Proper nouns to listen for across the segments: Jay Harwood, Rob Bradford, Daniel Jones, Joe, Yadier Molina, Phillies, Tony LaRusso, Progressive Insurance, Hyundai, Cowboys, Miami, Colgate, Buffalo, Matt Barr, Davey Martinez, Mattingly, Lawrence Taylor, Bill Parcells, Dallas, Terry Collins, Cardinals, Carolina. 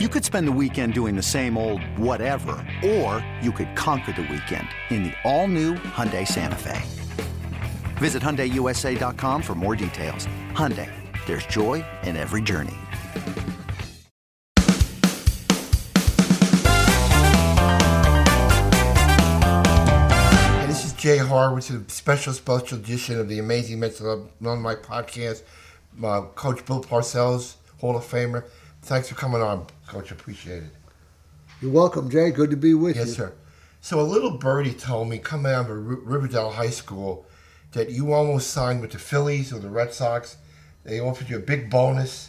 You could spend the weekend doing the same old whatever, or you could conquer the weekend in the all-new Hyundai Santa Fe. Visit HyundaiUSA.com for more details. Hyundai, there's joy in every journey. Hey, this is Jay Harwood, which is a special edition of the Amazing Mets Alumni Podcast. Coach Bill Parcells, Hall of Famer. Thanks for coming on, Coach. Appreciate it. You're welcome, Jay. Good to be with you. Yes, sir. So a little birdie told me, coming out of Riverdale High School, that you almost signed with the Phillies or the Red Sox. They offered you a big bonus,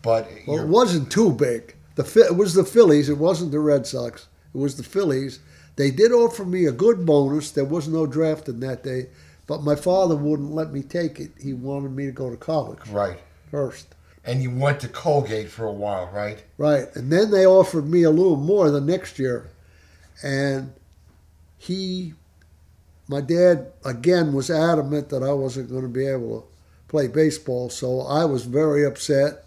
but... Well, it wasn't too big. It was the Phillies. It wasn't the Red Sox. It was the Phillies. They did offer me a good bonus. There was no draft in that day, but my father wouldn't let me take it. He wanted me to go to college. Right. First. And you went to Colgate for a while, right? Right. And then they offered me a little more the next year. And my dad, again, was adamant that I wasn't going to be able to play baseball. So I was very upset.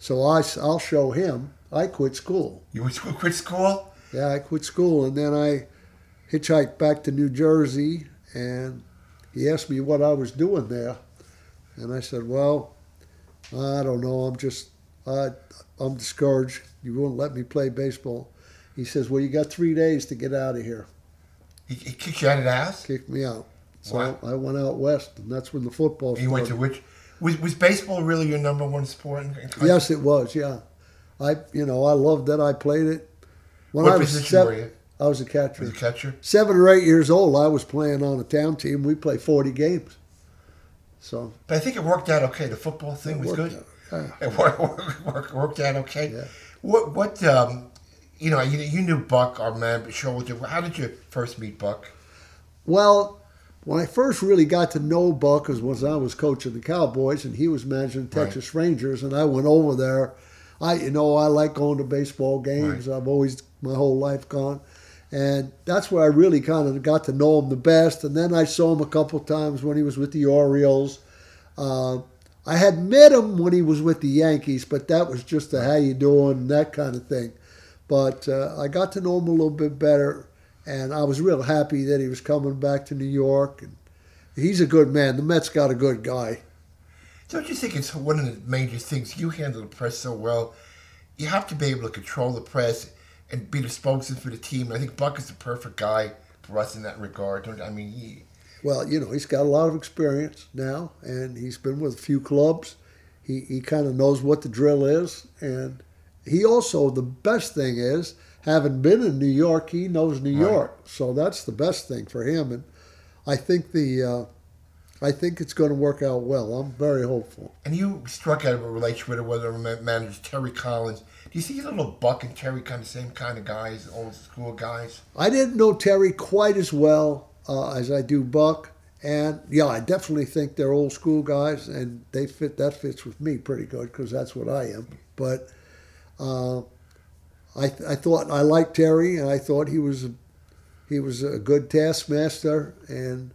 So I'll show him. I quit school. You quit school? Yeah, I quit school. And then I hitchhiked back to New Jersey. And he asked me what I was doing there. And I said, well... I don't know, I'm discouraged. You won't let me play baseball. He says, well, you got 3 days to get out of here. He kicked you out of the house? Kicked me out. So wow. I went out west, and that's when the football started. You went to which? Was baseball really your number one sport in college? Yes, it was, yeah. I loved that I played it. What position were you? I was a catcher. Was a catcher? 7 or 8 years old, I was playing on a town team. We played 40 games. So, but I think it worked out okay. The football thing was good. It worked out okay. Yeah. You knew Buck, our man, Shoulder. How did you first meet Buck? Well, when I first really got to know Buck was when I was coaching the Cowboys and he was managing the Texas Rangers, and I went over there. I like going to baseball games. Right. I've always, my whole life, gone. And that's where I really kind of got to know him the best. And then I saw him a couple times when he was with the Orioles. I had met him when he was with the Yankees, but that was just the how you doing, that kind of thing. But I got to know him a little bit better, and I was real happy that he was coming back to New York. And he's a good man. The Mets got a good guy. Don't you think it's one of the major things? You handle the press so well. You have to be able to control the press and be the spokesman for the team. And I think Buck is the perfect guy for us in that regard. I mean, he's got a lot of experience now, and he's been with a few clubs. He kind of knows what the drill is. And he also, the best thing is, having been in New York, he knows New York. So that's the best thing for him. And I think I think it's going to work out well. I'm very hopeful. And you struck out of a relationship with a manager, Terry Collins. Do you see a little Buck and Terry kind of same kind of guys, old school guys? I didn't know Terry quite as well as I do Buck. And, yeah, I definitely think they're old school guys, and that fits with me pretty good because that's what I am. But I thought I liked Terry, and I thought he was a good taskmaster, and...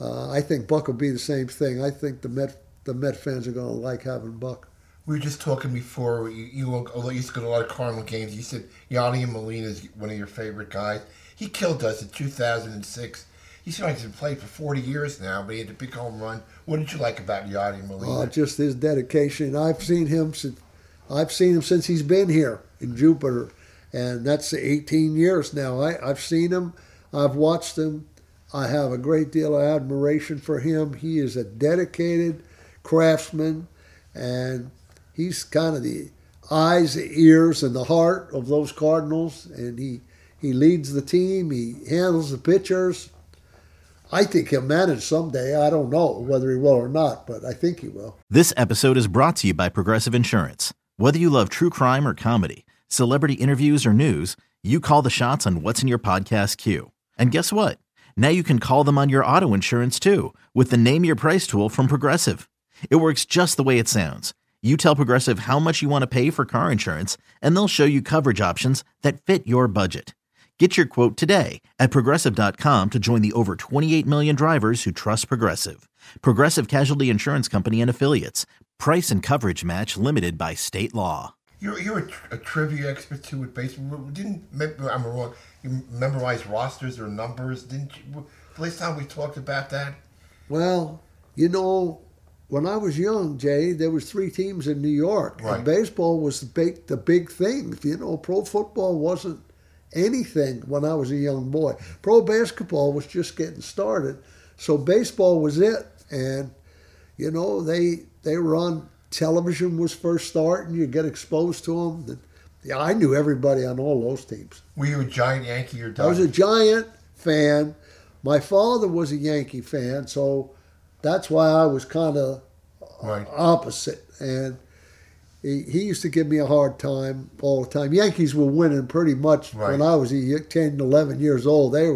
I think Buck will be the same thing. I think the Met fans are going to like having Buck. We were just talking before. You used to go to a lot of Cardinal games. You said Yadier Molina is one of your favorite guys. He killed us in 2006. He seems like he's been playing for 40 years now, but he had a big home run. What did you like about Yadier Molina? Just his dedication. I've seen him since he's been here in Jupiter, and that's 18 years now. I've seen him. I've watched him. I have a great deal of admiration for him. He is a dedicated craftsman, and he's kind of the eyes, ears, and the heart of those Cardinals, and he leads the team. He handles the pitchers. I think he'll manage someday. I don't know whether he will or not, but I think he will. This episode is brought to you by Progressive Insurance. Whether you love true crime or comedy, celebrity interviews or news, you call the shots on what's in your podcast queue. And guess what? Now you can call them on your auto insurance, too, with the Name Your Price tool from Progressive. It works just the way it sounds. You tell Progressive how much you want to pay for car insurance, and they'll show you coverage options that fit your budget. Get your quote today at Progressive.com to join the over 28 million drivers who trust Progressive. Progressive Casualty Insurance Company and Affiliates. Price and coverage match limited by state law. You're a trivia expert too with baseball. You memorized rosters or numbers, didn't you? The last time we talked about that. Well, you know, when I was young, Jay, there was 3 teams in New York, right, and baseball was the big thing. You know, pro football wasn't anything when I was a young boy. Pro basketball was just getting started, so baseball was it. And you know, they were on television was first starting. You get exposed to them. And, yeah, I knew everybody on all those teams. Were you a giant Yankee or Dodger? I was a Giant fan. My father was a Yankee fan, so that's why I was kind of opposite. And he used to give me a hard time all the time. Yankees were winning pretty much when I was 10, 11 years old. They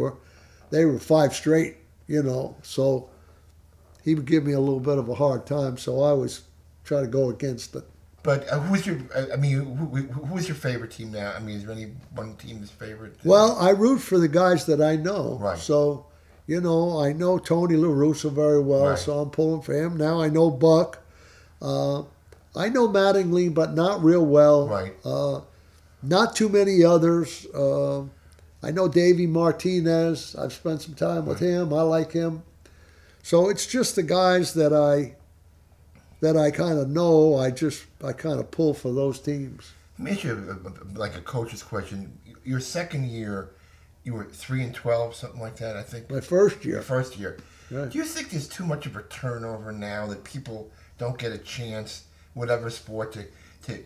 were 5 straight, you know. So he would give me a little bit of a hard time, so I was trying to go against it. But who's your favorite team now? I mean, is there any one team that's favorite? Well, I root for the guys that I know. Right. So, you know, I know Tony LaRusso very well, so I'm pulling for him. Now I know Buck. I know Mattingly, but not real well. Right. Not too many others. I know Davey Martinez. I've spent some time with him. I like him. So it's just the guys that I kind of know. I kind of pull for those teams. Let me ask you like a coach's question. Your second year, you were 3-12, something like that, I think. My first year. Your first year. Right. Do you think there's too much of a turnover now that people don't get a chance, whatever sport, to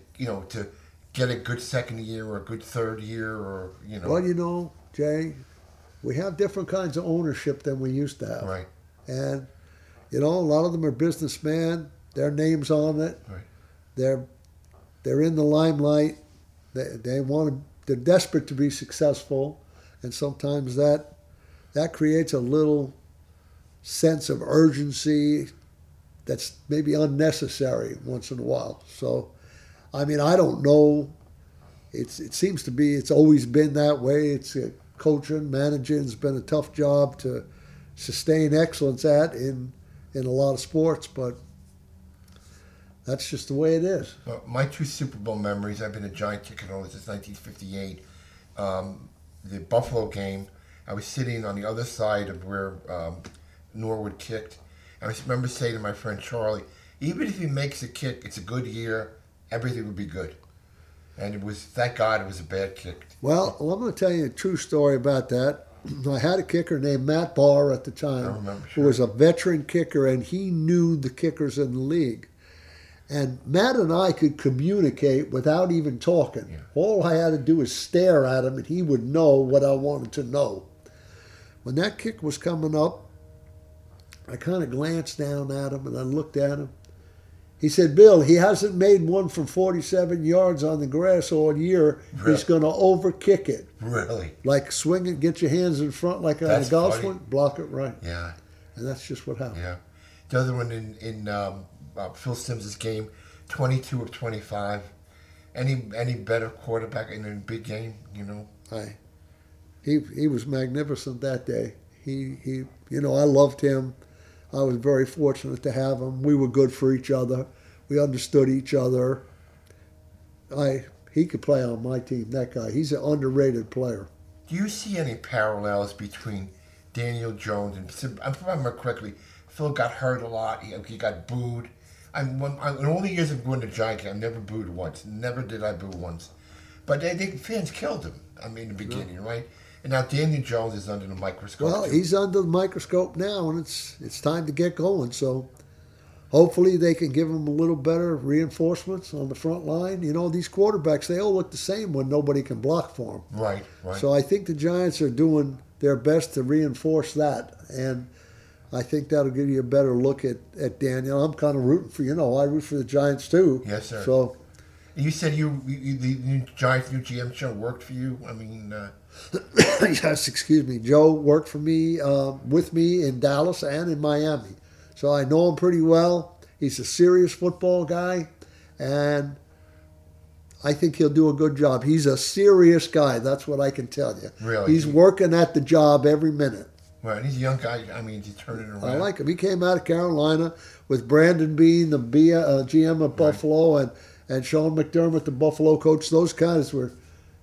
get a good second year or a good third year or, you know? Well, you know, Jay, we have different kinds of ownership than we used to have. Right. And, you know, a lot of them are businessmen. Their name's on it. Right. They're in the limelight. They're desperate to be successful. And sometimes that creates a little sense of urgency that's maybe unnecessary once in a while. So, I mean, I don't know. It seems to be it's always been that way. It's coaching, managing has been a tough job to sustain excellence at in a lot of sports, but that's just the way it is. Well, my 2 Super Bowl memories, I've been a Giant ticket holder since 1958. The Buffalo game, I was sitting on the other side of where Norwood kicked. I remember saying to my friend Charlie, even if he makes a kick, it's a good year, everything would be good. And it was, thank God, it was a bad kick. Well, I'm going to tell you a true story about that. I had a kicker named Matt Barr at the time, I remember, who was a veteran kicker, and he knew the kickers in the league. And Matt and I could communicate without even talking. Yeah. All I had to do was stare at him, and he would know what I wanted to know. When that kick was coming up, I kind of glanced down at him, and I looked at him. He said, Bill, he hasn't made one from 47 yards on the grass all year. Really? He's going to overkick it. Really? Like swing it, get your hands in front like on a golf swing, block it right. Yeah. And that's just what happened. Yeah. The other one in Phil Simms' game, 22 of 25. Any better quarterback in a big game, you know? He was magnificent that day. He you know, I loved him. I was very fortunate to have him. We were good for each other. We understood each other. He could play on my team, that guy. He's an underrated player. Do you see any parallels between Daniel Jones and, if I remember correctly, Phil got hurt a lot. He got booed. In all the years of going to Giant, I never booed once. Never did I boo once. But fans killed him, I mean, in the beginning, right? And now Daniel Jones is under the microscope. Well, he's under the microscope now, and it's time to get going. So hopefully they can give him a little better reinforcements on the front line. You know, these quarterbacks, they all look the same when nobody can block for them. Right, right. So I think the Giants are doing their best to reinforce that. And I think that'll give you a better look at Daniel. I'm kind of rooting for, you know, I root for the Giants too. Yes, sir. So, you said the Giants new GM Joe worked for you. I mean, yes, excuse me. Joe worked for me, with me in Dallas and in Miami, so I know him pretty well. He's a serious football guy, and I think he'll do a good job. He's a serious guy. That's what I can tell you. Really, he's working at the job every minute. Right, he's a young guy. I mean, he's turning around. I like him. He came out of Carolina with Brandon Bean, the GM of Buffalo, and and Sean McDermott, the Buffalo coach, those guys were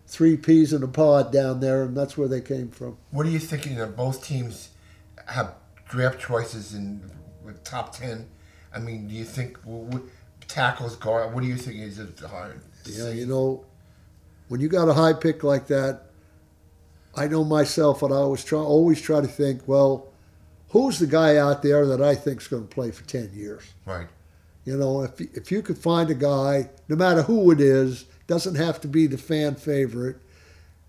three peas in a pod down there, and that's where they came from. What are you thinking of? Both teams have draft choices in the top 10. I mean, do you think tackles, guard, what do you think is hard? Yeah, you know, when you got a high pick like that, I know myself, and I always try to think, well, who's the guy out there that I think's going to play for 10 years? Right. You know, if you could find a guy, no matter who it is, doesn't have to be the fan favorite,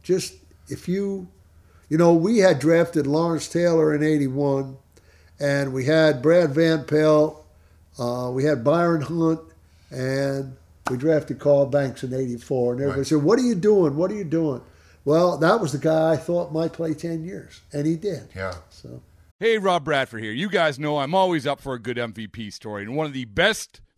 just if you, you know, we had drafted Lawrence Taylor in 81, and we had Brad Van Pelt, we had Byron Hunt, and we drafted Carl Banks in 84. And everybody said, what are you doing? What are you doing? Well, that was the guy I thought might play 10 years, and he did. Yeah. So. Hey, Rob Bradford here. You guys know I'm always up for a good MVP story, and one of the best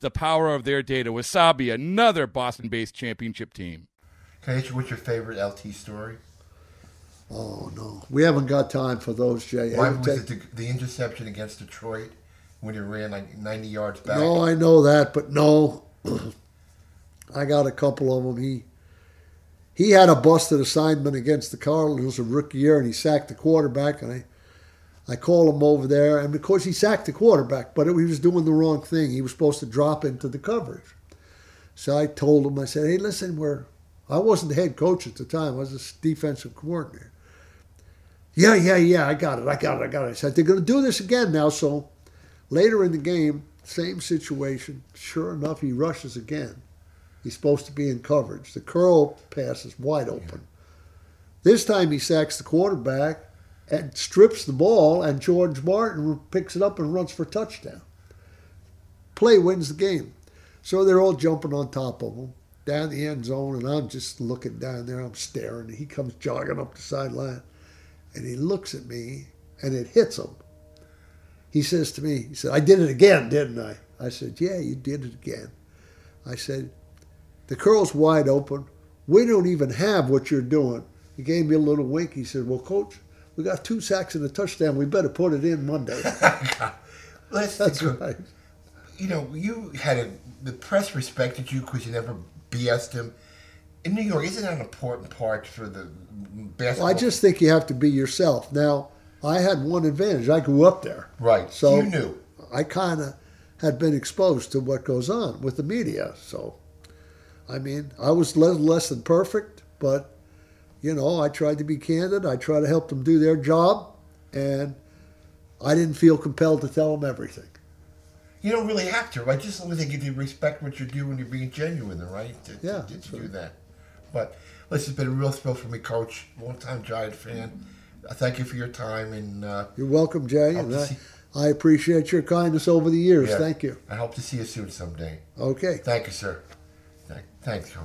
the power of their data. Wasabi, another Boston-based championship team. Can I ask you what's your favorite LT story? Oh, no. We haven't got time for those, Jay. Why was it the interception against Detroit when he ran like 90 yards back? No, I know that, but no. I got a couple of them. He had a busted assignment against the Cardinals in rookie year, and he sacked the quarterback, and I called him over there, and of course he sacked the quarterback, but he was doing the wrong thing. He was supposed to drop into the coverage. So I told him, I said, hey, listen, I wasn't the head coach at the time. I was the defensive coordinator. Yeah, I got it. I said, they're going to do this again now. So later in the game, same situation. Sure enough, he rushes again. He's supposed to be in coverage. The curl pass is wide open. This time he sacks the quarterback and strips the ball, and George Martin picks it up and runs for a touchdown. Play wins the game. So they're all jumping on top of him, down the end zone, and I'm just looking down there. I'm staring. He comes jogging up the sideline, and he looks at me, and it hits him. He says to me, he said, I did it again, didn't I? I said, yeah, you did it again. I said, the curl's wide open. We don't even have what you're doing. He gave me a little wink. He said, well, Coach, we got 2 sacks and a touchdown. We better put it in Monday. That's right. You know, you had the press respected you because you never BS'd him. In New York, isn't that an important part for the basketball? Well, I just think you have to be yourself. Now, I had one advantage. I grew up there. Right. So you knew. I kind of had been exposed to what goes on with the media. So, I mean, I was less than perfect, but you know, I tried to be candid. I tried to help them do their job, and I didn't feel compelled to tell them everything. You don't really have to, right? Just as long as they give you respect what you do when you're being genuine, right? To do that. But this has been a real thrill for me, Coach. Long-time Giant fan. Thank you for your time. And you're welcome, Jay. And I appreciate your kindness over the years. Yeah, thank you. I hope to see you soon someday. Okay. Thank you, sir. Thanks, Coach.